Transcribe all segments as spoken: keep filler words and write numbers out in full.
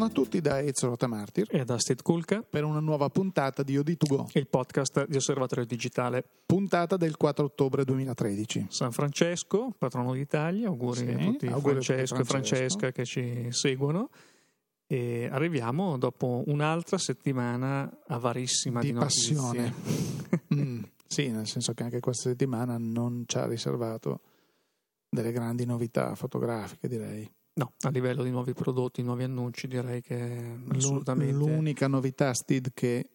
Buongiorno a tutti da Ezio Tamartir e da State Kulka per una nuova puntata di Odi to Go, il podcast di Osservatorio Digitale. Puntata del quattro ottobre duemilatredici. San Francesco, patrono d'Italia, auguri, sì, a tutti auguri Francesco, a tutti Francesco e Francesca che ci seguono. E arriviamo dopo un'altra settimana avarissima di, di passione. mm, sì, nel senso che anche questa settimana non ci ha riservato delle grandi novità fotografiche, direi. No, a livello di nuovi prodotti, nuovi annunci, direi che assolutamente. L'unica novità, Stid, che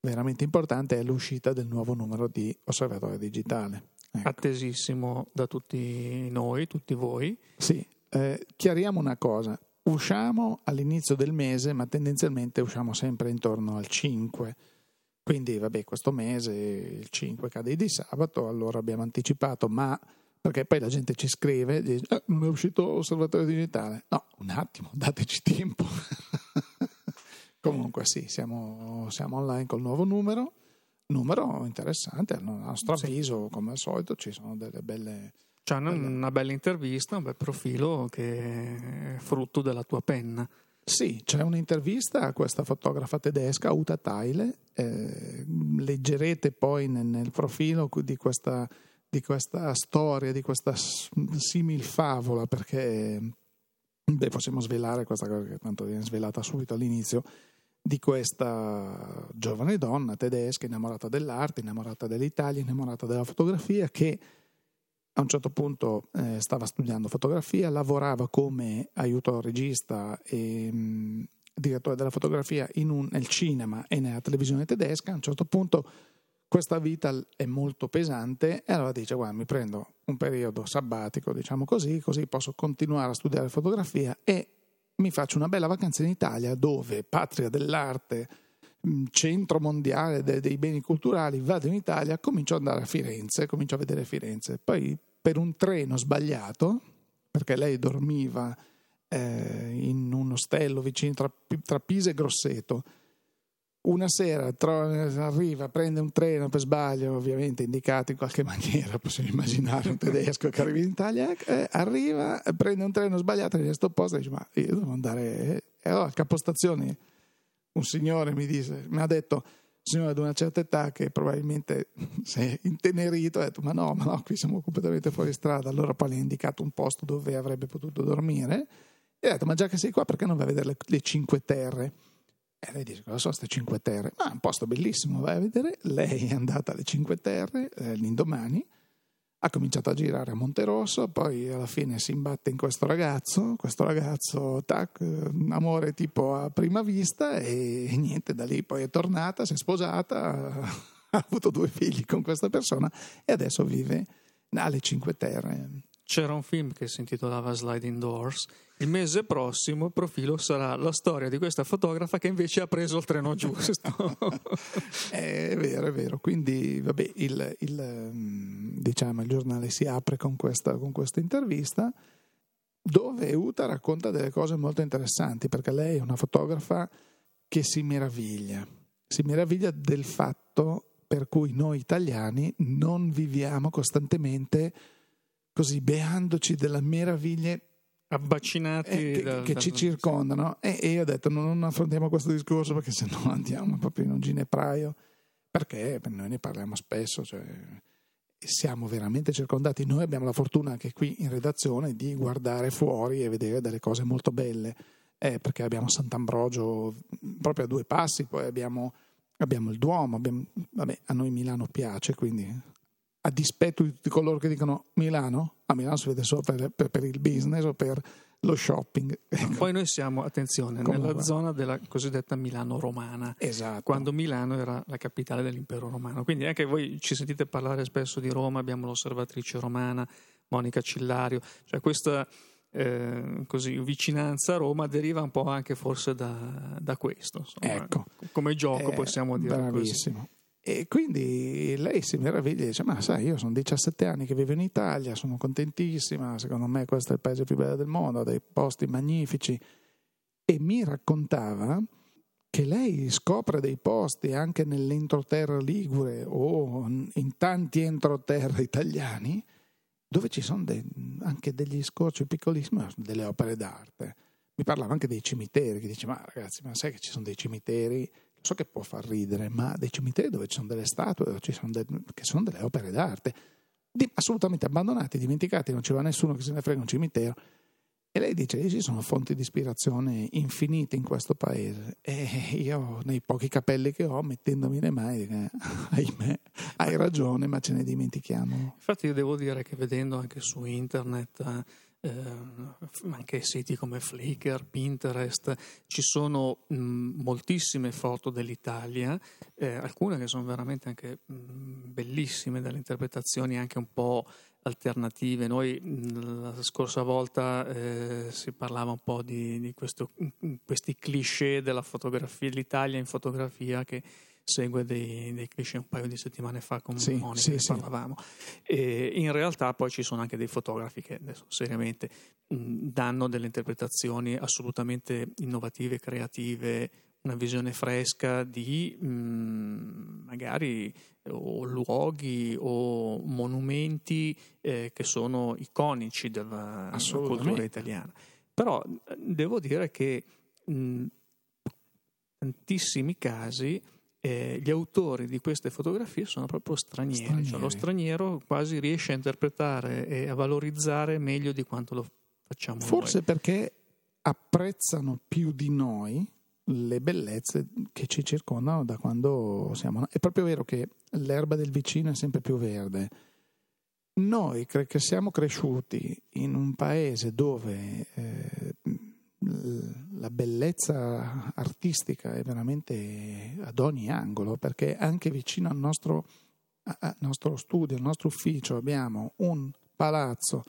veramente importante è l'uscita del nuovo numero di Osservatorio Digitale. Ecco. Attesissimo da tutti noi, tutti voi. Sì, eh, chiariamo una cosa. Usciamo all'inizio del mese, ma tendenzialmente usciamo sempre intorno al cinque. Quindi, vabbè, questo mese il cinque cade di sabato, allora abbiamo anticipato, ma... perché poi la gente ci scrive e dice eh, non è uscito Osservatorio Digitale. No, un attimo, dateci tempo. Comunque sì, siamo, siamo online col nuovo numero, numero interessante, a nostro avviso, sì. Come al solito ci sono delle belle... C'è belle... una bella intervista, un bel profilo che è frutto della tua penna. Sì, c'è un'intervista a questa fotografa tedesca, Uta Taile, eh, leggerete poi nel, nel profilo di questa... di questa storia, di questa simil favola, perché beh, possiamo svelare questa cosa che tanto viene svelata subito all'inizio, di questa giovane donna tedesca innamorata dell'arte, innamorata dell'Italia, innamorata della fotografia, che a un certo punto eh, stava studiando fotografia, lavorava come aiuto regista e mh, direttore della fotografia in un, nel cinema e nella televisione tedesca. A un certo punto questa vita è molto pesante e allora dice guarda, mi prendo un periodo sabbatico, diciamo così, così posso continuare a studiare fotografia e mi faccio una bella vacanza in Italia, dove patria dell'arte, centro mondiale dei beni culturali. Vado in Italia, comincio ad andare a Firenze, comincio a vedere Firenze. Poi per un treno sbagliato, perché lei dormiva eh, in un ostello vicino tra, tra Pisa e Grosseto, una sera trova, arriva, prende un treno per sbaglio, ovviamente indicato in qualche maniera, possiamo immaginare un tedesco che arriva in Italia, eh, arriva, prende un treno sbagliato in questo posto e dice ma io devo andare, e allora al capostazione un signore mi dice, mi ha detto, signore ad una certa età che probabilmente si è intenerito, ha detto ma no, ma no, qui siamo completamente fuori strada, allora poi gli ha indicato un posto dove avrebbe potuto dormire e ha detto ma già che sei qua perché non vai a vedere le, le Cinque Terre? E lei dice, cosa sono queste Cinque Terre? Ma è un posto bellissimo, vai a vedere. Lei è andata alle Cinque Terre eh, l'indomani, ha cominciato a girare a Monterosso, poi alla fine si imbatte in questo ragazzo, questo ragazzo, tac, amore tipo a prima vista e, e niente, da lì poi è tornata, si è sposata, ha avuto due figli con questa persona e adesso vive alle Cinque Terre. C'era un film che si intitolava Sliding Doors. Il mese prossimo il profilo sarà la storia di questa fotografa che invece ha preso il treno giusto. È vero, è vero. Quindi vabbè, il, il, diciamo, il giornale si apre con questa, con questa intervista dove Uta racconta delle cose molto interessanti, perché lei è una fotografa che si meraviglia. Si meraviglia del fatto per cui noi italiani non viviamo costantemente così beandoci della meraviglia abbacinati eh, che, dal, che dal, ci dal, circondano, sì. e, e io ho detto non, non affrontiamo questo discorso perché se no andiamo proprio in un ginepraio, perché noi ne parliamo spesso, cioè, siamo veramente circondati. Noi abbiamo la fortuna anche qui in redazione di guardare fuori e vedere delle cose molto belle, eh, perché abbiamo Sant'Ambrogio proprio a due passi, poi abbiamo, abbiamo il Duomo, abbiamo, vabbè, a noi Milano piace, quindi a dispetto di tutti coloro che dicono Milano, a Milano si vede solo per, per, per il business o per lo shopping. Ecco. Poi noi siamo, attenzione, comunque, nella zona della cosiddetta Milano romana, esatto, quando Milano era la capitale dell'impero romano. Quindi anche voi ci sentite parlare spesso di Roma, abbiamo l'osservatrice romana, Monica Cillario, cioè questa eh, così, vicinanza a Roma deriva un po' anche forse da, da questo. Insomma, ecco. Come gioco eh, possiamo dire bravissimo. Così. E quindi lei si meraviglia e dice ma sai, io sono diciassette anni che vivo in Italia, sono contentissima, secondo me questo è il paese più bello del mondo, ha dei posti magnifici. E mi raccontava che lei scopre dei posti anche nell'entroterra ligure o in tanti entroterra italiani dove ci sono dei, anche degli scorci piccolissimi, delle opere d'arte. mi parlava anche dei cimiteri, che dice: ma ragazzi, ma sai che ci sono dei cimiteri, so che può far ridere, ma dei cimiteri dove ci sono delle statue, dove ci sono de- che sono delle opere d'arte di- assolutamente abbandonate, dimenticate, non ci va nessuno che se ne frega un cimitero. E lei dice: ci sono fonti di ispirazione infinite in questo paese, e io nei pochi capelli che ho, mettendomi le mani, eh, ahimè, hai ragione, ma ce ne dimentichiamo. Infatti io devo dire che vedendo anche su internet, eh, anche siti come Flickr, Pinterest, ci sono mh, moltissime foto dell'Italia, eh, alcune che sono veramente anche mh, bellissime, dalle interpretazioni anche un po' alternative. Noi la scorsa volta eh, si parlava un po' di, di questo, questi cliché della fotografia, l'Italia in fotografia, che segue dei, dei cliché. Un paio di settimane fa con sì, Monica sì, sì. parlavamo, e in realtà poi ci sono anche dei fotografi che adesso seriamente mh, danno delle interpretazioni assolutamente innovative, creative, una visione fresca di mh, magari o luoghi o monumenti eh, che sono iconici della cultura italiana. Però devo dire che in tantissimi casi eh, gli autori di queste fotografie sono proprio stranieri, stranieri. Cioè, lo straniero quasi riesce a interpretare e a valorizzare meglio di quanto lo facciamo forse noi. Forse perché apprezzano più di noi le bellezze che ci circondano da quando siamo. È proprio vero che l'erba del vicino è sempre più verde. Noi cre- che siamo cresciuti in un paese dove eh, la bellezza artistica è veramente ad ogni angolo, perché anche vicino al nostro, al nostro studio, al nostro ufficio, abbiamo un palazzo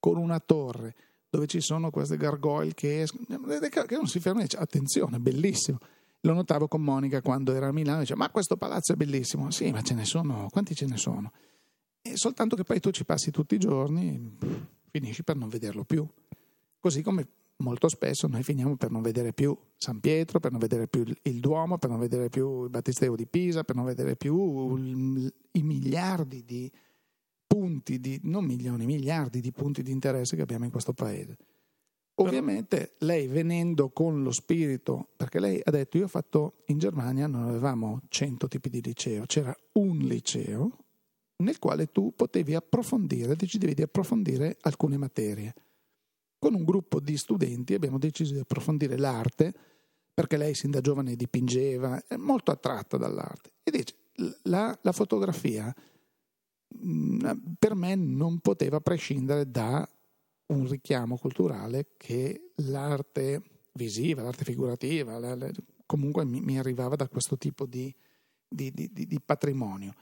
con una torre dove ci sono queste gargoyle che, che non si fermano. Attenzione, bellissimo. Lo notavo con Monica quando era a Milano, diceva: ma questo palazzo è bellissimo. Sì, ma ce ne sono, quanti ce ne sono? E soltanto che poi tu ci passi tutti i giorni, finisci per non vederlo più. Così come molto spesso noi finiamo per non vedere più San Pietro, per non vedere più il Duomo, per non vedere più il Battistero di Pisa, per non vedere più i miliardi di punti di, non milioni, miliardi di punti di interesse che abbiamo in questo paese. Ovviamente lei, venendo con lo spirito, perché lei ha detto: io ho fatto in Germania, non avevamo cento tipi di liceo, c'era un liceo nel quale tu potevi approfondire, decidevi di approfondire alcune materie. Con un gruppo di studenti abbiamo deciso di approfondire l'arte, perché lei sin da giovane dipingeva, è molto attratta dall'arte, e dice: la, la fotografia per me non poteva prescindere da un richiamo culturale che l'arte visiva, l'arte figurativa, la, la, comunque mi, mi arrivava da questo tipo di, di, di, di patrimonio.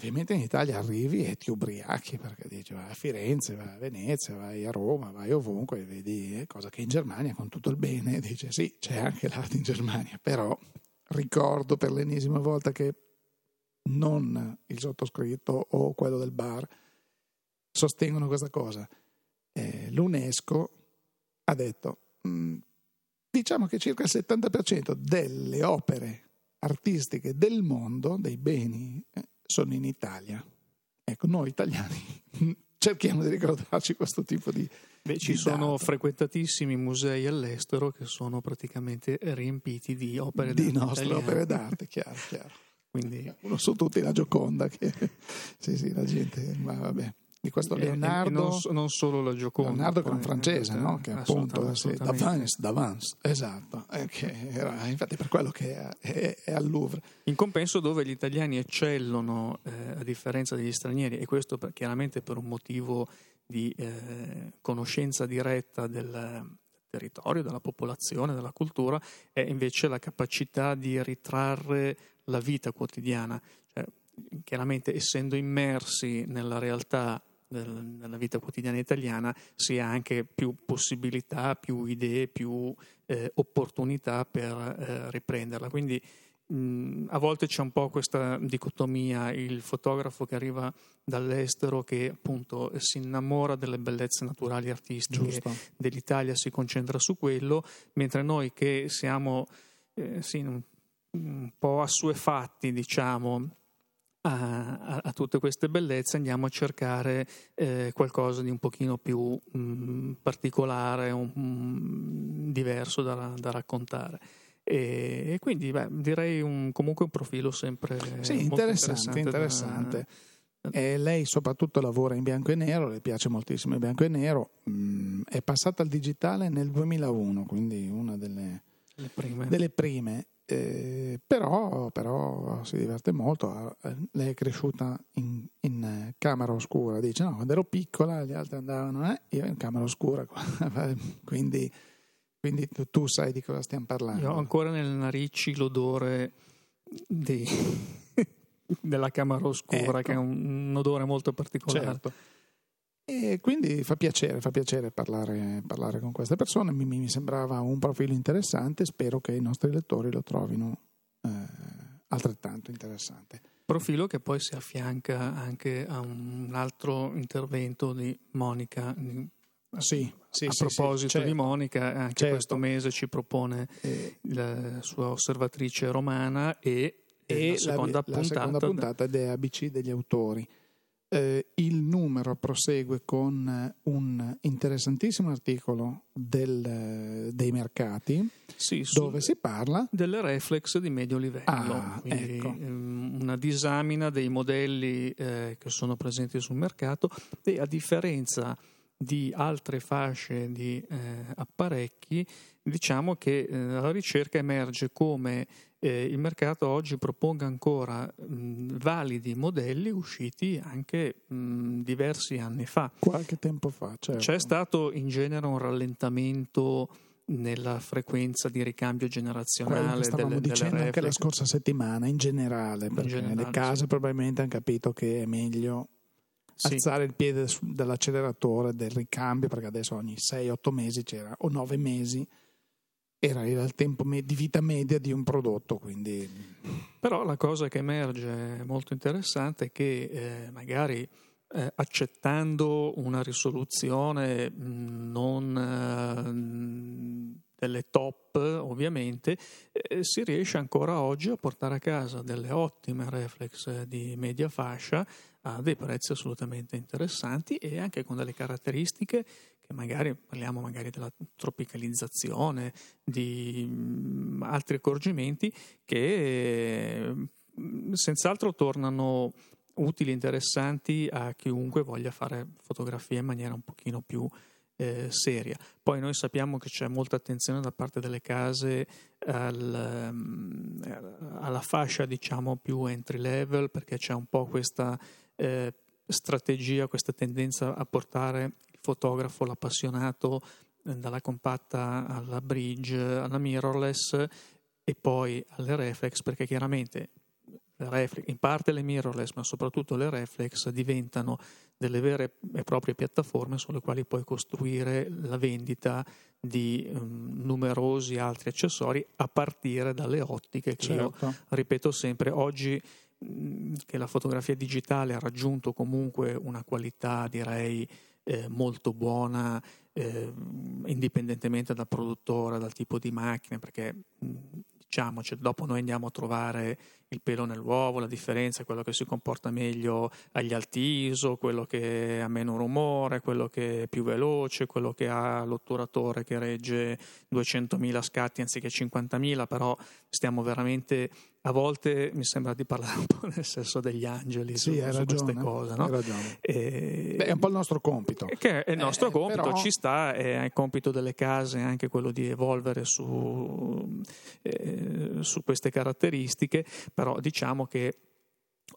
Ovviamente in Italia arrivi e ti ubriachi, perché dici: vai a Firenze, vai a Venezia, vai a Roma, vai ovunque e vedi, eh, cosa che in Germania, con tutto il bene, dice: sì, c'è anche l'arte in Germania, però ricordo per l'ennesima volta che non il sottoscritto o quello del bar sostengono questa cosa. Eh, l'UNESCO ha detto, mh, diciamo che circa il settanta per cento delle opere artistiche del mondo, dei beni, eh, sono in Italia. Ecco, noi italiani cerchiamo di ricordarci questo tipo di... Beh, ci sono dato. Frequentatissimi musei all'estero che sono praticamente riempiti di opere d'arte. Di nostre italiane. Opere d'arte, chiaro, chiaro. Quindi uno su tutti, la Gioconda, che sì, sì, la gente, ma vabbè, di questo Leonardo, e, e non, so, non solo la Gioconda, Leonardo che è un francese, no? Che appunto sì, d'avance, d'avance, esatto, che era, infatti per quello che è, è, è al Louvre. In compenso, dove gli italiani eccellono eh, a differenza degli stranieri, e questo per, chiaramente per un motivo di eh, conoscenza diretta del territorio, della popolazione, della cultura, è invece la capacità di ritrarre la vita quotidiana, cioè, chiaramente essendo immersi nella realtà del, della vita quotidiana italiana, si ha anche più possibilità, più idee, più eh, opportunità per eh, riprenderla. Quindi mh, a volte c'è un po' questa dicotomia: il fotografo che arriva dall'estero, che appunto si innamora delle bellezze naturali artistiche, giusto, dell'Italia, si concentra su quello, mentre noi che siamo eh, sì, un po' assuefatti, diciamo, a, a tutte queste bellezze andiamo a cercare eh, qualcosa di un pochino più mh, particolare, un, mh, diverso da, da raccontare. E, e quindi beh, direi un, comunque un profilo sempre sì, interessante, interessante. interessante. Da... E lei soprattutto lavora in bianco e nero, le piace moltissimo il bianco e nero, mh, è passata al digitale nel duemilauno, quindi una delle, le prime. delle prime. Eh, però, però si diverte molto. Lei è cresciuta in, in camera oscura, dice no, quando ero piccola gli altri andavano eh, io in camera oscura quindi, quindi tu, tu sai di cosa stiamo parlando. Io ho ancora nelle narici l'odore di, della camera oscura, ecco, che è un, un odore molto particolare, certo. E quindi fa piacere, fa piacere parlare, parlare con queste persone. Mi, mi sembrava un profilo interessante, spero che i nostri lettori lo trovino eh, altrettanto interessante. Profilo che poi si affianca anche a un altro intervento di Monica. Sì, sì, a sì, proposito sì, certo. di Monica, anche certo. questo mese ci propone eh. la sua osservatrice romana e, e la, seconda la, la seconda puntata di A B C degli autori. Eh, il numero prosegue con un interessantissimo articolo del, dei mercati, sì, dove si parla delle reflex di medio livello, ah, quindi, ecco. ehm, una disamina dei modelli eh, che sono presenti sul mercato, e a differenza di altre fasce di eh, apparecchi, diciamo che eh, la ricerca emerge come eh, il mercato oggi proponga ancora mh, validi modelli usciti anche mh, diversi anni fa. Qualche tempo fa, certo. C'è stato in genere un rallentamento nella frequenza di ricambio generazionale. Stavamo delle, dicendo delle anche la scorsa settimana, in generale, perché in generale, le case sì. probabilmente hanno capito che è meglio... Sì. alzare il piede dall'acceleratore del ricambio, perché adesso ogni sei otto mesi c'era, o nove mesi era il tempo di vita media di un prodotto, quindi... Però la cosa che emerge molto interessante è che eh, magari eh, accettando una risoluzione mh, non eh, delle top ovviamente, eh, si riesce ancora oggi a portare a casa delle ottime reflex di media fascia a dei prezzi assolutamente interessanti, e anche con delle caratteristiche che magari, parliamo magari della tropicalizzazione, di altri accorgimenti che senz'altro tornano utili e interessanti a chiunque voglia fare fotografia in maniera un pochino più eh, seria. Poi noi sappiamo che c'è molta attenzione da parte delle case al, alla fascia diciamo più entry level, perché c'è un po' questa Eh, strategia, questa tendenza a portare il fotografo, l'appassionato eh, dalla compatta alla bridge, alla mirrorless e poi alle reflex, perché chiaramente le reflex, in parte le mirrorless ma soprattutto le reflex, diventano delle vere e proprie piattaforme sulle quali puoi costruire la vendita di um, numerosi altri accessori a partire dalle ottiche, che certo. io ripeto sempre oggi che la fotografia digitale ha raggiunto comunque una qualità direi eh, molto buona, eh, indipendentemente dal produttore, dal tipo di macchina, perché diciamoci, dopo noi andiamo a trovare il pelo nell'uovo, la differenza è quello che si comporta meglio agli alti I S O, quello che ha meno rumore, quello che è più veloce, quello che ha l'otturatore che regge duecentomila scatti anziché cinquantamila, però stiamo veramente... A volte mi sembra di parlare un po' nel senso degli angeli, sì, su, hai ragione, su queste cose, no? Hai ragione. E... Beh, è un po' il nostro compito. Che è il nostro eh, compito, però... ci sta, è il compito delle case anche quello di evolvere su, eh, su queste caratteristiche, però diciamo che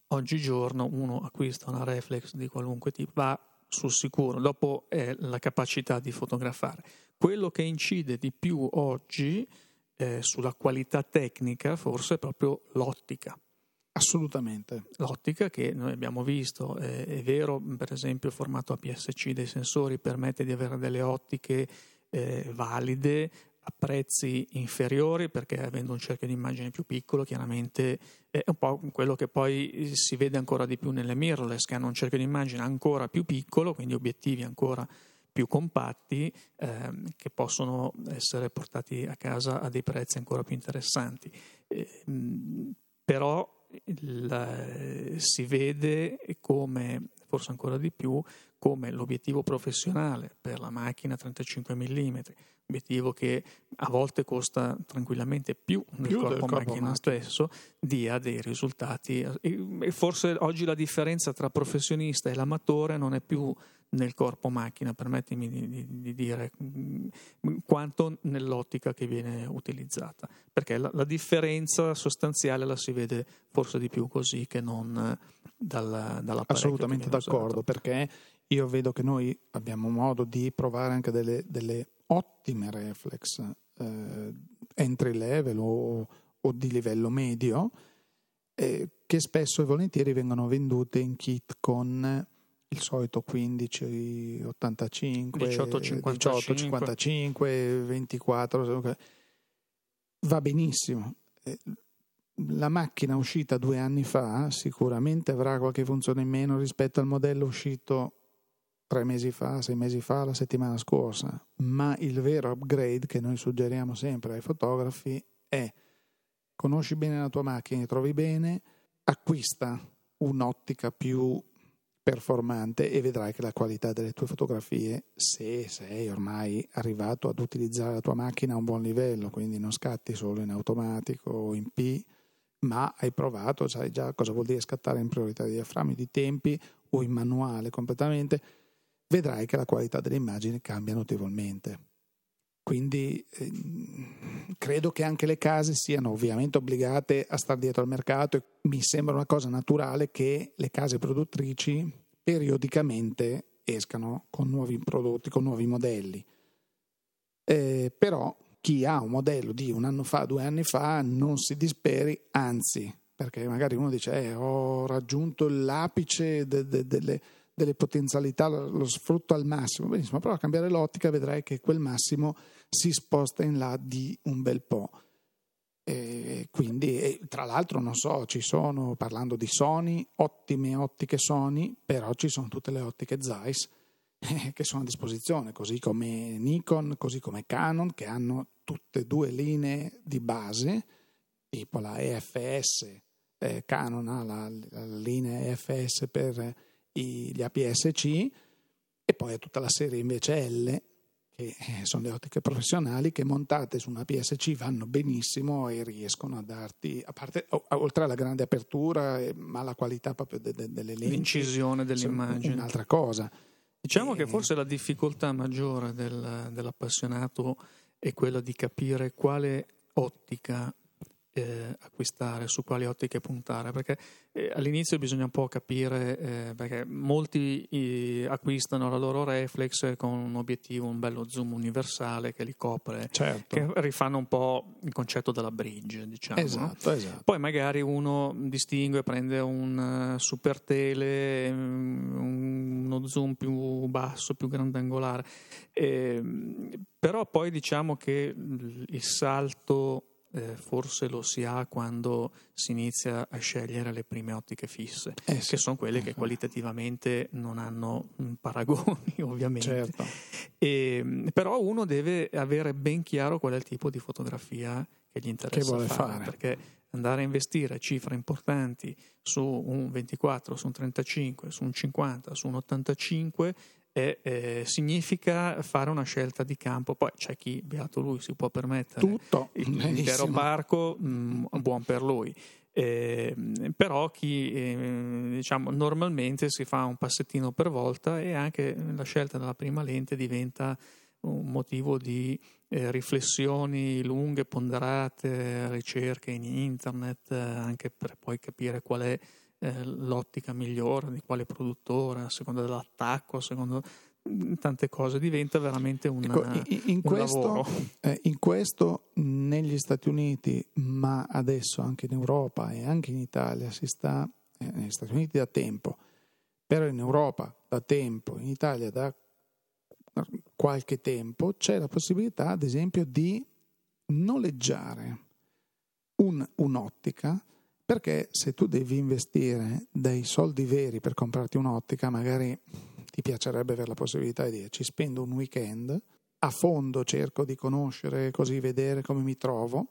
oggigiorno uno acquista una reflex di qualunque tipo, va sul sicuro, dopo è la capacità di fotografare. Quello che incide di più oggi... Eh, sulla qualità tecnica forse è proprio l'ottica, assolutamente l'ottica, che noi abbiamo visto eh, è vero, per esempio il formato A P S C dei sensori permette di avere delle ottiche eh, valide a prezzi inferiori, perché avendo un cerchio di immagine più piccolo chiaramente è un po' quello che poi si vede ancora di più nelle mirrorless, che hanno un cerchio di immagine ancora più piccolo, quindi obiettivi ancora più compatti eh, che possono essere portati a casa a dei prezzi ancora più interessanti. Eh, però il, si vede come, forse ancora di più, come l'obiettivo professionale per la macchina trentacinque millimetri, obiettivo che a volte costa tranquillamente più, più del corpo, del corpo macchina, macchina stesso, dia dei risultati. E forse oggi la differenza tra professionista e l'amatore non è più nel corpo macchina, permettimi di, di, di dire, quanto nell'ottica che viene utilizzata, perché la, la differenza sostanziale la si vede forse di più così che non dalla, dall'apparecchio. Assolutamente d'accordo, usato. Perché io vedo che noi abbiamo modo di provare anche delle, delle ottime reflex eh, entry level o, o di livello medio eh, che spesso e volentieri vengono vendute in kit con il solito quindici ottantacinque, diciotto cinquantacinque, ventiquattro, va benissimo. La macchina uscita due anni fa sicuramente avrà qualche funzione in meno rispetto al modello uscito tre mesi fa, sei mesi fa, la settimana scorsa, ma il vero upgrade che noi suggeriamo sempre ai fotografi è: conosci bene la tua macchina, trovi bene, acquista un'ottica più performante e vedrai che la qualità delle tue fotografie, se sei ormai arrivato ad utilizzare la tua macchina a un buon livello, quindi non scatti solo in automatico o in P, ma hai provato, sai già cosa vuol dire scattare in priorità di diaframmi, di tempi o in manuale completamente, vedrai che la qualità delle immagini cambia notevolmente. Quindi eh, credo che anche le case siano ovviamente obbligate a stare dietro al mercato e mi sembra una cosa naturale che le case produttrici periodicamente escano con nuovi prodotti, con nuovi modelli. Eh, però chi ha un modello di un anno fa, due anni fa, non si disperi, anzi, perché magari uno dice eh, ho raggiunto l'apice de- de- delle... delle potenzialità, lo sfrutto al massimo, benissimo, prova a cambiare l'ottica, vedrai che quel massimo si sposta in là di un bel po'. E quindi, e tra l'altro, non so, ci sono, parlando di Sony, ottime ottiche Sony, però ci sono tutte le ottiche Zeiss eh, che sono a disposizione, così come Nikon, così come Canon, che hanno tutte e due linee di base, tipo la E F S, eh, Canon ha la, la linea E F S per gli A P S C, e poi è tutta la serie invece L, che sono le ottiche professionali, che montate su un A P S C vanno benissimo e riescono a darti, a parte, oltre alla grande apertura, ma la qualità proprio de, de, delle lenti, l'incisione dell'immagine, un'altra cosa. Diciamo e... che forse la difficoltà maggiore del, dell'appassionato è quella di capire quale ottica Eh, acquistare, su quali ottiche puntare, perché eh, all'inizio bisogna un po' capire eh, perché molti eh, acquistano la loro reflex con un obiettivo, un bello zoom universale che li copre, certo, che rifanno un po' il concetto della bridge, diciamo, esatto, no? Esatto. Poi magari uno distingue, prende un super tele, un, uno zoom più basso, più grandangolare, eh, però poi diciamo che il salto Eh, forse lo si ha quando si inizia a scegliere le prime ottiche fisse, eh sì, che sono quelle che qualitativamente non hanno paragoni, ovviamente, certo. E, però uno deve avere ben chiaro qual è il tipo di fotografia che gli interessa, che vuole fare, fare, perché andare a investire cifre importanti su un ventiquattro, su un trentacinque, su un cinquanta, su un ottantacinque E, eh, significa fare una scelta di campo. Poi c'è chi, beato lui, si può permettere tutto, l'intero parco, mh, buon per lui, eh, però chi eh, diciamo normalmente si fa un passettino per volta, e anche la scelta della prima lente diventa un motivo di eh, riflessioni lunghe, ponderate, ricerche in internet, eh, anche per poi capire qual è l'ottica migliore, di quale produttore, a seconda dell'attacco, a seconda tante cose, diventa veramente una, ecco, in, in un questo, lavoro. Eh, in questo negli Stati Uniti, ma adesso anche in Europa e anche in Italia si sta, eh, negli Stati Uniti da tempo, però in Europa da tempo, in Italia da qualche tempo, c'è la possibilità ad esempio di noleggiare un, un'ottica. Perché se tu devi investire dei soldi veri per comprarti un'ottica, magari ti piacerebbe avere la possibilità di dire: ci spendo un weekend, a fondo cerco di conoscere, così vedere come mi trovo,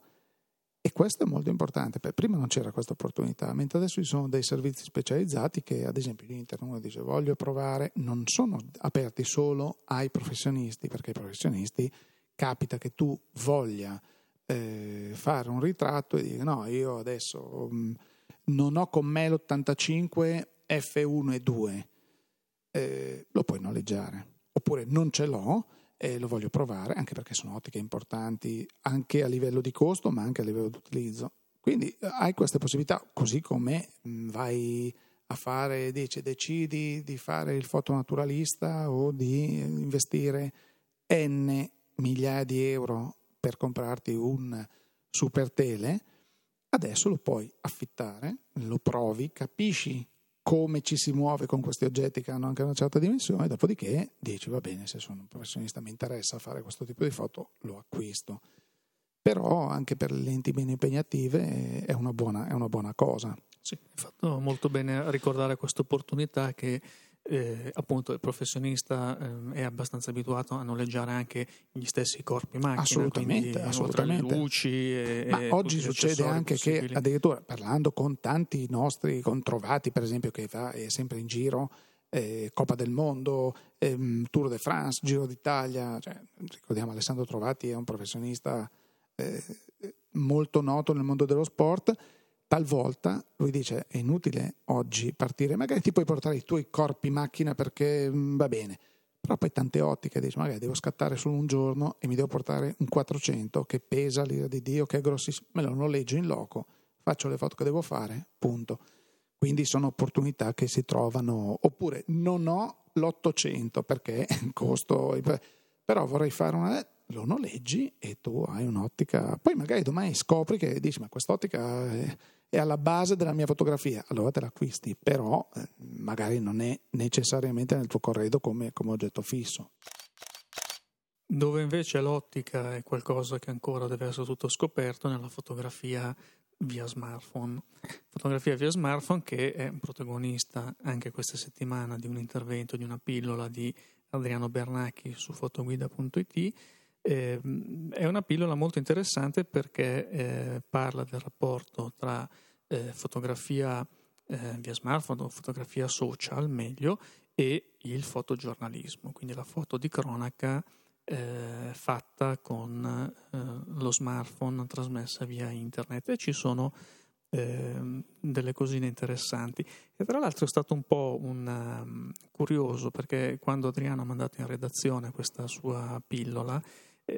E questo è molto importante, perché prima non c'era questa opportunità, mentre adesso ci sono dei servizi specializzati che, ad esempio, l'Inter uno dice voglio provare, non sono aperti solo ai professionisti, perché i professionisti capita che tu voglia eh, fare un ritratto e dire no, io adesso mh, non ho con me l'ottantacinque effe uno e due, eh, lo puoi noleggiare, oppure non ce l'ho, e lo voglio provare, anche perché sono ottiche importanti anche a livello di costo ma anche a livello di utilizzo. Quindi hai queste possibilità, così come vai a fare, dice, decidi di fare il fotonaturalista o di investire n migliaia di euro per comprarti un super tele, adesso lo puoi affittare, lo provi, capisci come ci si muove con questi oggetti che hanno anche una certa dimensione, dopodiché dici va bene, se sono un professionista mi interessa fare questo tipo di foto, lo acquisto. Però anche per le lenti meno impegnative è una buona, è una buona cosa. Sì, hai fatto molto bene a ricordare questa opportunità che eh, appunto il professionista eh, è abbastanza abituato a noleggiare anche gli stessi corpi macchina. Assolutamente, quindi, assolutamente. Oltre alle luci e, ma e oggi succede anche possibili. Che addirittura parlando con tanti nostri controvati, per esempio, che va è sempre in giro, eh, Coppa del Mondo, eh, Tour de France, Giro d'Italia, cioè, ricordiamo Alessandro Trovati è un professionista eh, molto noto nel mondo dello sport. Talvolta lui dice è inutile oggi partire, magari ti puoi portare i tuoi corpi macchina perché mh, va bene, però poi tante ottiche dici magari devo scattare solo un giorno e mi devo portare un quattrocento che pesa l'ira di Dio, che è grossissimo, me lo noleggio in loco, faccio le foto che devo fare, punto. Quindi sono opportunità che si trovano, oppure non ho l'ottocento perché costo, però vorrei fare una... lo noleggi e tu hai un'ottica, poi magari domani scopri che dici ma quest'ottica è, è alla base della mia fotografia, allora te l'acquisti, però eh, magari non è necessariamente nel tuo corredo come, come oggetto fisso. Dove invece l'ottica è qualcosa che ancora deve essere tutto scoperto nella fotografia via smartphone, fotografia via smartphone che è un protagonista anche questa settimana di un intervento, di una pillola di Adriano Bernacchi su fotoguida punto it. Eh, è una pillola molto interessante perché eh, parla del rapporto tra eh, fotografia eh, via smartphone o fotografia social meglio e il fotogiornalismo, quindi la foto di cronaca eh, fatta con eh, lo smartphone trasmessa via internet, e ci sono eh, delle cosine interessanti. E tra l'altro è stato un po' un, um, curioso perché quando Adriano ha mandato in redazione questa sua pillola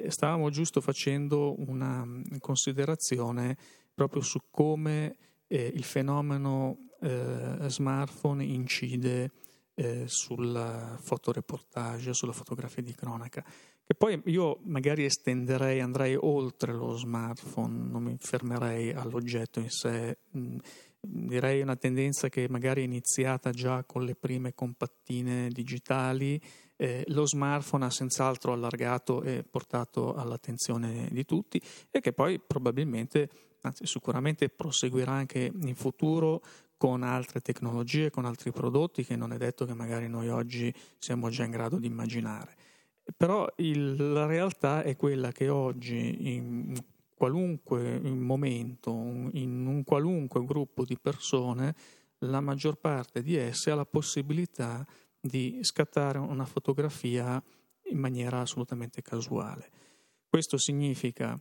stavamo giusto facendo una considerazione proprio su come eh, il fenomeno eh, smartphone incide eh, sul fotoreportage, sulla fotografia di cronaca, che poi io magari estenderei, andrei oltre lo smartphone, non mi fermerei all'oggetto in sé, mh, direi una tendenza che magari è iniziata già con le prime compattine digitali. Eh, lo smartphone ha senz'altro allargato e portato all'attenzione di tutti e che poi probabilmente, anzi sicuramente proseguirà anche in futuro con altre tecnologie, con altri prodotti che non è detto che magari noi oggi siamo già in grado di immaginare. Però il, la realtà è quella che oggi in qualunque momento, in un qualunque gruppo di persone, la maggior parte di esse ha la possibilità di scattare una fotografia in maniera assolutamente casuale. Questo significa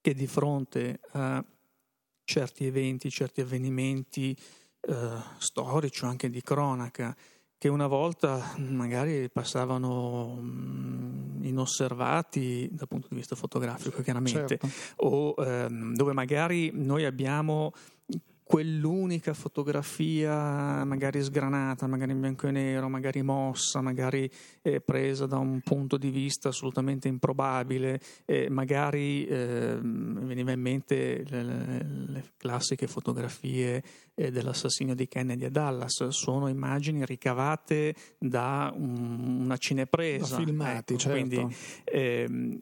che di fronte a certi eventi, certi avvenimenti eh, storici o anche di cronaca che una volta magari passavano mh, inosservati dal punto di vista fotografico, chiaramente, certo. o ehm, dove magari noi abbiamo quell'unica fotografia magari sgranata, magari in bianco e nero, magari mossa, magari eh, presa da un punto di vista assolutamente improbabile, eh, magari eh, mi veniva in mente le, le classiche fotografie eh, dell'assassinio di Kennedy a Dallas, sono immagini ricavate da un, una cinepresa, da filmati, ecco, certo. Quindi eh,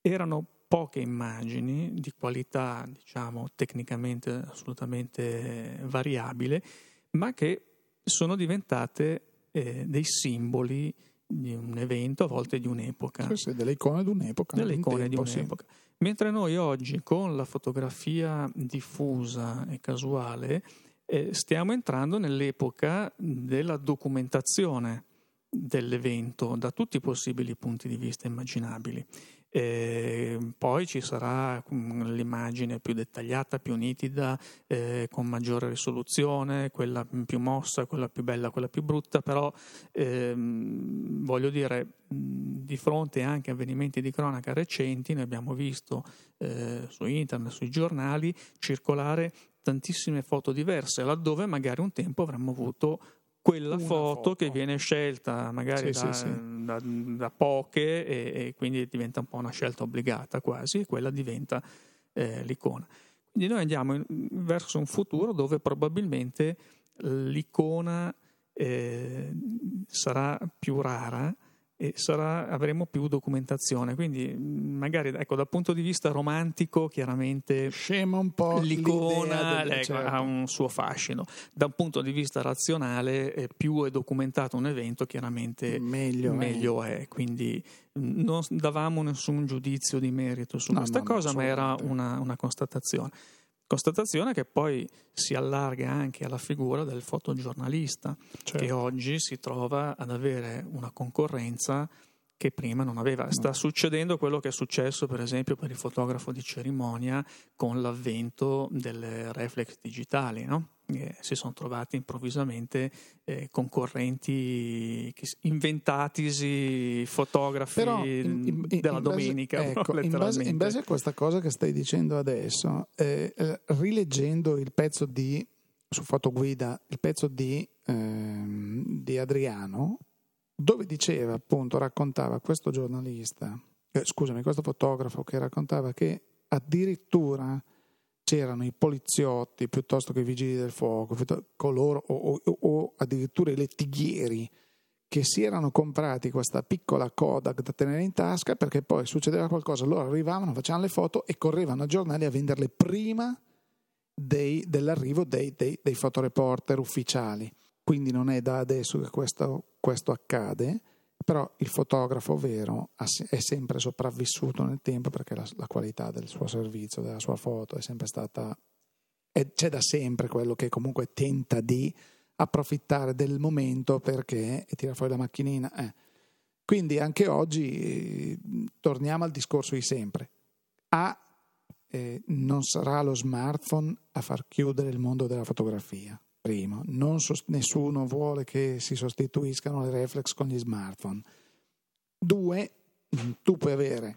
erano poche immagini di qualità, diciamo, tecnicamente assolutamente variabile, ma che sono diventate eh, dei simboli di un evento, a volte di un'epoca. Sì, sì, delle icone di un'epoca. Delle icone di un'epoca. Sì. Mentre noi oggi con la fotografia diffusa e casuale eh, stiamo entrando nell'epoca della documentazione dell'evento da tutti i possibili punti di vista immaginabili. Eh, poi ci sarà l'immagine più dettagliata, più nitida, eh, con maggiore risoluzione, quella più mossa, quella più bella, quella più brutta, però ehm, voglio dire, di fronte anche a avvenimenti di cronaca recenti, noi abbiamo visto eh, su internet, sui giornali, circolare tantissime foto diverse, laddove magari un tempo avremmo avuto quella foto, foto che viene scelta magari sì, da, sì, sì. Da, da poche e, e quindi diventa un po' una scelta obbligata quasi, e quella diventa eh, l'icona. Quindi noi andiamo in, verso un futuro dove probabilmente l'icona eh, sarà più rara e sarà, avremo più documentazione, quindi magari ecco, dal punto di vista romantico chiaramente scema un po' l'icona, ecco, certo. Ha un suo fascino. Da un punto di vista razionale, più è documentato un evento chiaramente meglio, meglio è. è quindi non davamo nessun giudizio di merito su no, questa no, cosa, ma era una, una constatazione constatazione che poi si allarga anche alla figura del fotogiornalista, certo. Che oggi si trova ad avere una concorrenza che prima non aveva. No. Sta succedendo quello che è successo per esempio per il fotografo di cerimonia con l'avvento delle reflex digitali, no? Eh, si sono trovati improvvisamente eh, concorrenti inventatisi, fotografi però in, in, della in domenica base, no? Ecco, letteralmente. In base a questa cosa che stai dicendo adesso, eh, rileggendo il pezzo di su Fotoguida, il pezzo di, eh, di Adriano, dove diceva appunto, raccontava questo giornalista, eh, scusami, questo fotografo che raccontava che addirittura c'erano i poliziotti piuttosto che i vigili del fuoco, coloro, o, o, o addirittura i lettighieri che si erano comprati questa piccola Kodak da tenere in tasca, perché poi succedeva qualcosa, loro arrivavano, facevano le foto e correvano ai giornali a venderle prima dei, dell'arrivo dei, dei, dei fotoreporter ufficiali. Quindi non è da adesso che questo, questo accade, però il fotografo vero è sempre sopravvissuto nel tempo, perché la, la qualità del suo servizio, della sua foto è sempre stata, è, c'è da sempre quello che comunque tenta di approfittare del momento perché e tira fuori la macchinina. Eh. Quindi anche oggi eh, torniamo al discorso di sempre. A, eh, non sarà lo smartphone a far chiudere il mondo della fotografia. Primo, non sost- nessuno vuole che si sostituiscano le reflex con gli smartphone. Due, tu puoi avere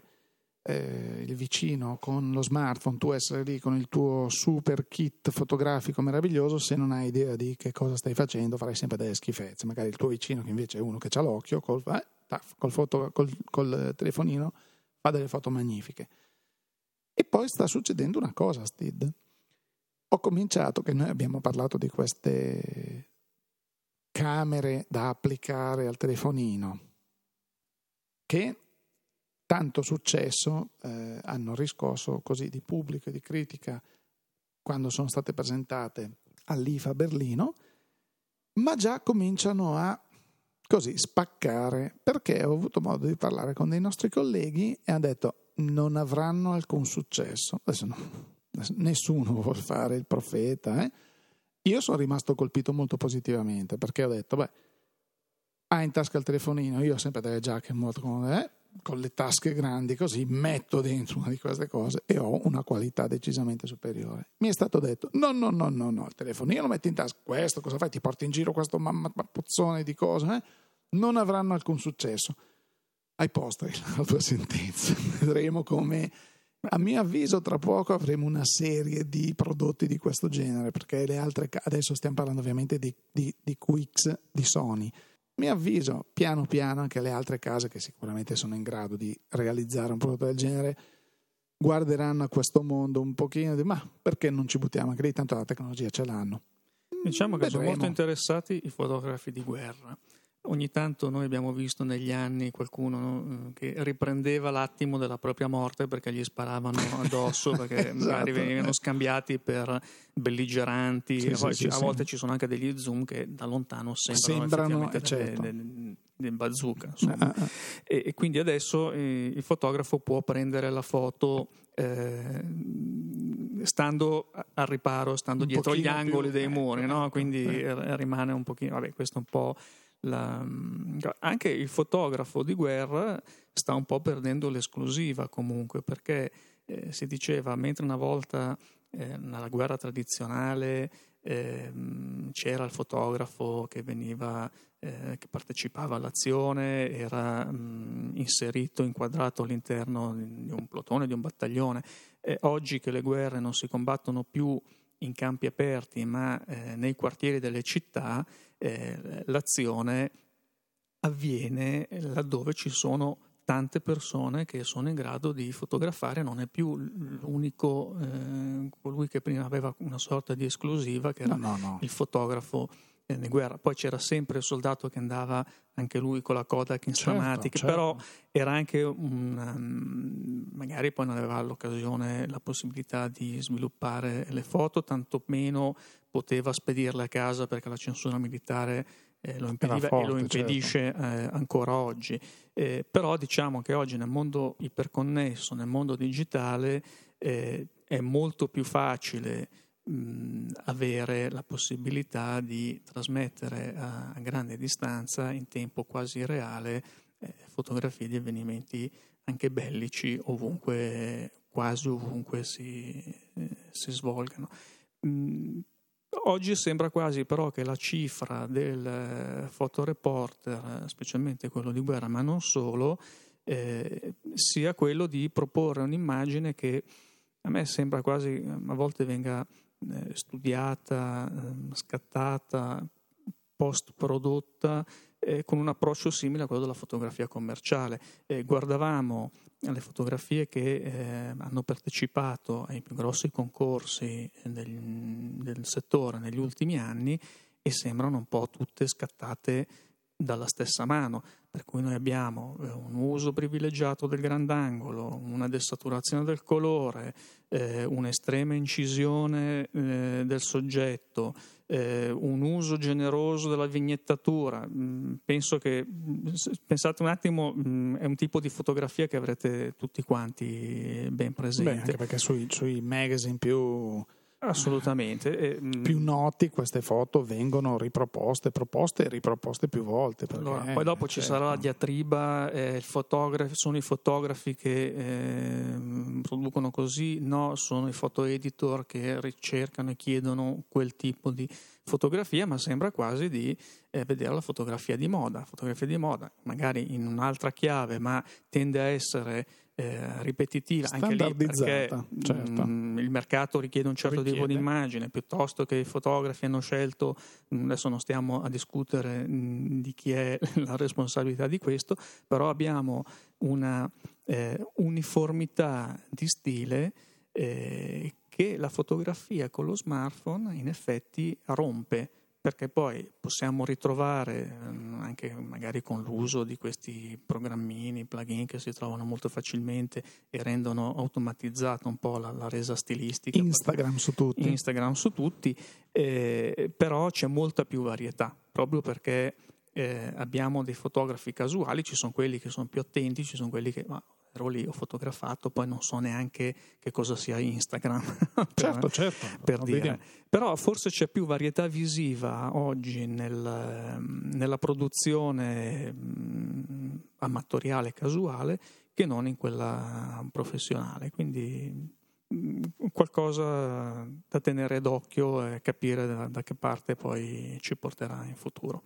eh, il vicino con lo smartphone, tu essere lì con il tuo super kit fotografico meraviglioso, se non hai idea di che cosa stai facendo farai sempre delle schifezze. Magari il tuo vicino, che invece è uno che c'ha l'occhio, col, eh, taf, col, foto, col, col telefonino fa delle foto magnifiche. E poi sta succedendo una cosa, Stid. Ho cominciato, che noi abbiamo parlato di queste camere da applicare al telefonino, che tanto successo eh, hanno riscosso così di pubblico e di critica quando sono state presentate all'I F A Berlino, ma già cominciano a così spaccare, perché ho avuto modo di parlare con dei nostri colleghi e hanno detto non avranno alcun successo. Adesso no. Nessuno vuol fare il profeta, eh? Io sono rimasto colpito molto positivamente, perché ho detto beh, ha in tasca il telefonino, io ho sempre delle giacche molto comode, eh? Con le tasche grandi così metto dentro una di queste cose e ho una qualità decisamente superiore. Mi è stato detto no no no no no, il telefonino lo metti in tasca, questo cosa fai, ti porti in giro questo mamma puzzone di cose, eh? Non avranno alcun successo. Hai posto la tua sentenza. Vedremo come. A mio avviso tra poco avremo una serie di prodotti di questo genere, perché le altre, adesso stiamo parlando ovviamente di, di, di Q X di Sony. A mio avviso piano piano anche le altre case, che sicuramente sono in grado di realizzare un prodotto del genere, guarderanno a questo mondo un pochino di ma perché non ci buttiamo anche lì, tanto la tecnologia ce l'hanno. Diciamo che Vedremo. Sono molto interessati i fotografi di guerra. Ogni tanto noi abbiamo visto negli anni qualcuno, no, che riprendeva l'attimo della propria morte perché gli sparavano addosso, perché esatto, magari venivano scambiati per belligeranti, sì, poi sì, a sì, volte sì. Ci sono anche degli zoom che da lontano sembrano, sembrano effettivamente, certo. de, de, del bazooka, insomma. Ah, ah. E, e quindi adesso eh, il fotografo può prendere la foto eh, stando al riparo, stando un dietro gli angoli più, dei muri, eh, no? Quindi eh. rimane un pochino, vabbè, questo è un po' la, anche il fotografo di guerra sta un po' perdendo l'esclusiva comunque, perché eh, si diceva, mentre una volta eh, nella guerra tradizionale eh, c'era il fotografo che veniva eh, che partecipava all'azione, era mh, inserito, inquadrato all'interno di un plotone, di un battaglione, e oggi che le guerre non si combattono più in campi aperti ma eh, nei quartieri delle città, eh, l'azione avviene laddove ci sono tante persone che sono in grado di fotografare, non è più l'unico eh, colui che prima aveva una sorta di esclusiva, che era no, no, no. il fotografo eh, di guerra. Poi c'era sempre il soldato che andava anche lui con la Kodak Instamatic, certo, certo. però era anche un, magari poi non aveva l'occasione, la possibilità di sviluppare le foto, tantomeno poteva spedirle a casa perché la censura militare eh, lo impediva forte, e lo impedisce certo. eh, ancora oggi. Eh, però diciamo che oggi nel mondo iperconnesso, nel mondo digitale, eh, è molto più facile mh, avere la possibilità di trasmettere a, a grande distanza, in tempo quasi reale, eh, fotografie di avvenimenti anche bellici ovunque, quasi ovunque si, eh, si svolgano. Mh, Oggi sembra quasi però che la cifra del fotoreporter, specialmente quello di guerra, ma non solo, eh, sia quello di proporre un'immagine che a me sembra quasi a volte venga eh, studiata, eh, scattata, post-prodotta, eh, con un approccio simile a quello della fotografia commerciale. Eh, guardavamo le fotografie che eh, hanno partecipato ai più grossi concorsi del, del settore negli ultimi anni e sembrano un po' tutte scattate dalla stessa mano, per cui noi abbiamo eh, un uso privilegiato del grandangolo, una desaturazione del colore, eh, un'estrema incisione eh, del soggetto, eh, un uso generoso della vignettatura. Mh, penso che pensate un attimo, mh, è un tipo di fotografia che avrete tutti quanti ben presente. Beh, anche perché sui, sui magazine più assolutamente eh, più noti queste foto vengono riproposte, proposte e riproposte più volte, perché, allora, poi dopo eh, ci certo. sarà la diatriba, eh, fotografi, sono i fotografi che eh, producono così, no, sono i foto editor che ricercano e chiedono quel tipo di fotografia, ma sembra quasi di eh, vedere la fotografia di moda, fotografia di moda magari in un'altra chiave, ma tende a essere eh, ripetitiva anche lì, perché certo. mh, il mercato richiede un certo richiede. tipo di immagine, piuttosto che i fotografi hanno scelto, mh, adesso non stiamo a discutere mh, di chi è la responsabilità di questo, però abbiamo una eh, uniformità di stile eh, che la fotografia con lo smartphone in effetti rompe, perché poi possiamo ritrovare, anche magari con l'uso di questi programmini, plugin che si trovano molto facilmente e rendono automatizzata un po' la, la resa stilistica. Instagram su tutti. Instagram su tutti, eh, però c'è molta più varietà, proprio perché eh, abbiamo dei fotografi casuali, ci sono quelli che sono più attenti, ci sono quelli che... Ma, ero lì, ho fotografato, poi non so neanche che cosa sia Instagram per, certo, certo, per dire vediamo. Però forse c'è più varietà visiva oggi nel, nella produzione amatoriale casuale che non in quella professionale, quindi qualcosa da tenere d'occhio e capire da, da che parte poi ci porterà in futuro.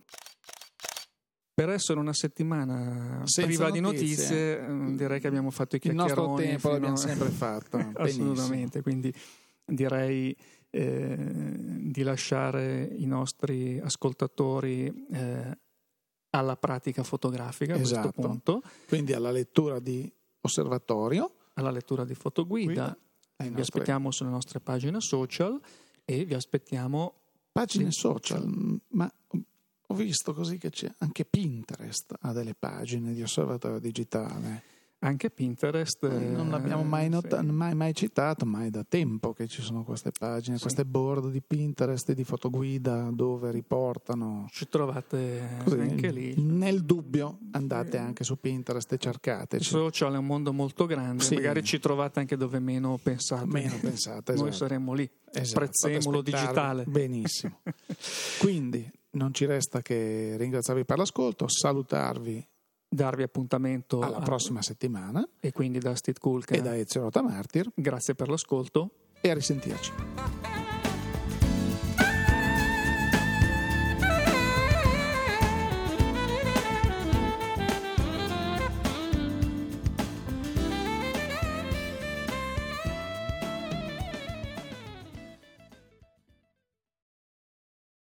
Per essere una settimana senza priva di notizie, notizie, direi che abbiamo fatto i chiacchieroni. Il nostro tempo l'abbiamo a... sempre fatto. Assolutamente, benissimo. Quindi direi eh, di lasciare i nostri ascoltatori eh, alla pratica fotografica, esatto. a questo punto. Quindi alla lettura di Osservatorio. Alla lettura di Fotoguida. Vi nostre... aspettiamo sulle nostre pagine social e vi aspettiamo... Pagine di... social, ma... Ho visto così che c'è anche Pinterest, ha delle pagine di Osservatorio Digitale. Anche Pinterest eh, non l'abbiamo mai, not- sì. mai, mai citato, ma è da tempo che ci sono queste pagine, sì. queste board di Pinterest e di fotoguida dove riportano. Ci trovate così, anche lì. Nel dubbio andate eh. anche su Pinterest e cercateci. Il social è un mondo molto grande, sì. magari ci trovate anche dove meno pensate. Meno pensate, esatto. Noi saremmo lì, esatto. prezzemolo digitale. Benissimo. Quindi non ci resta che ringraziarvi per l'ascolto, salutarvi, darvi appuntamento alla prossima a... settimana, e quindi da State Kulka e da Ezio Tamartir. Grazie per l'ascolto e a risentirci.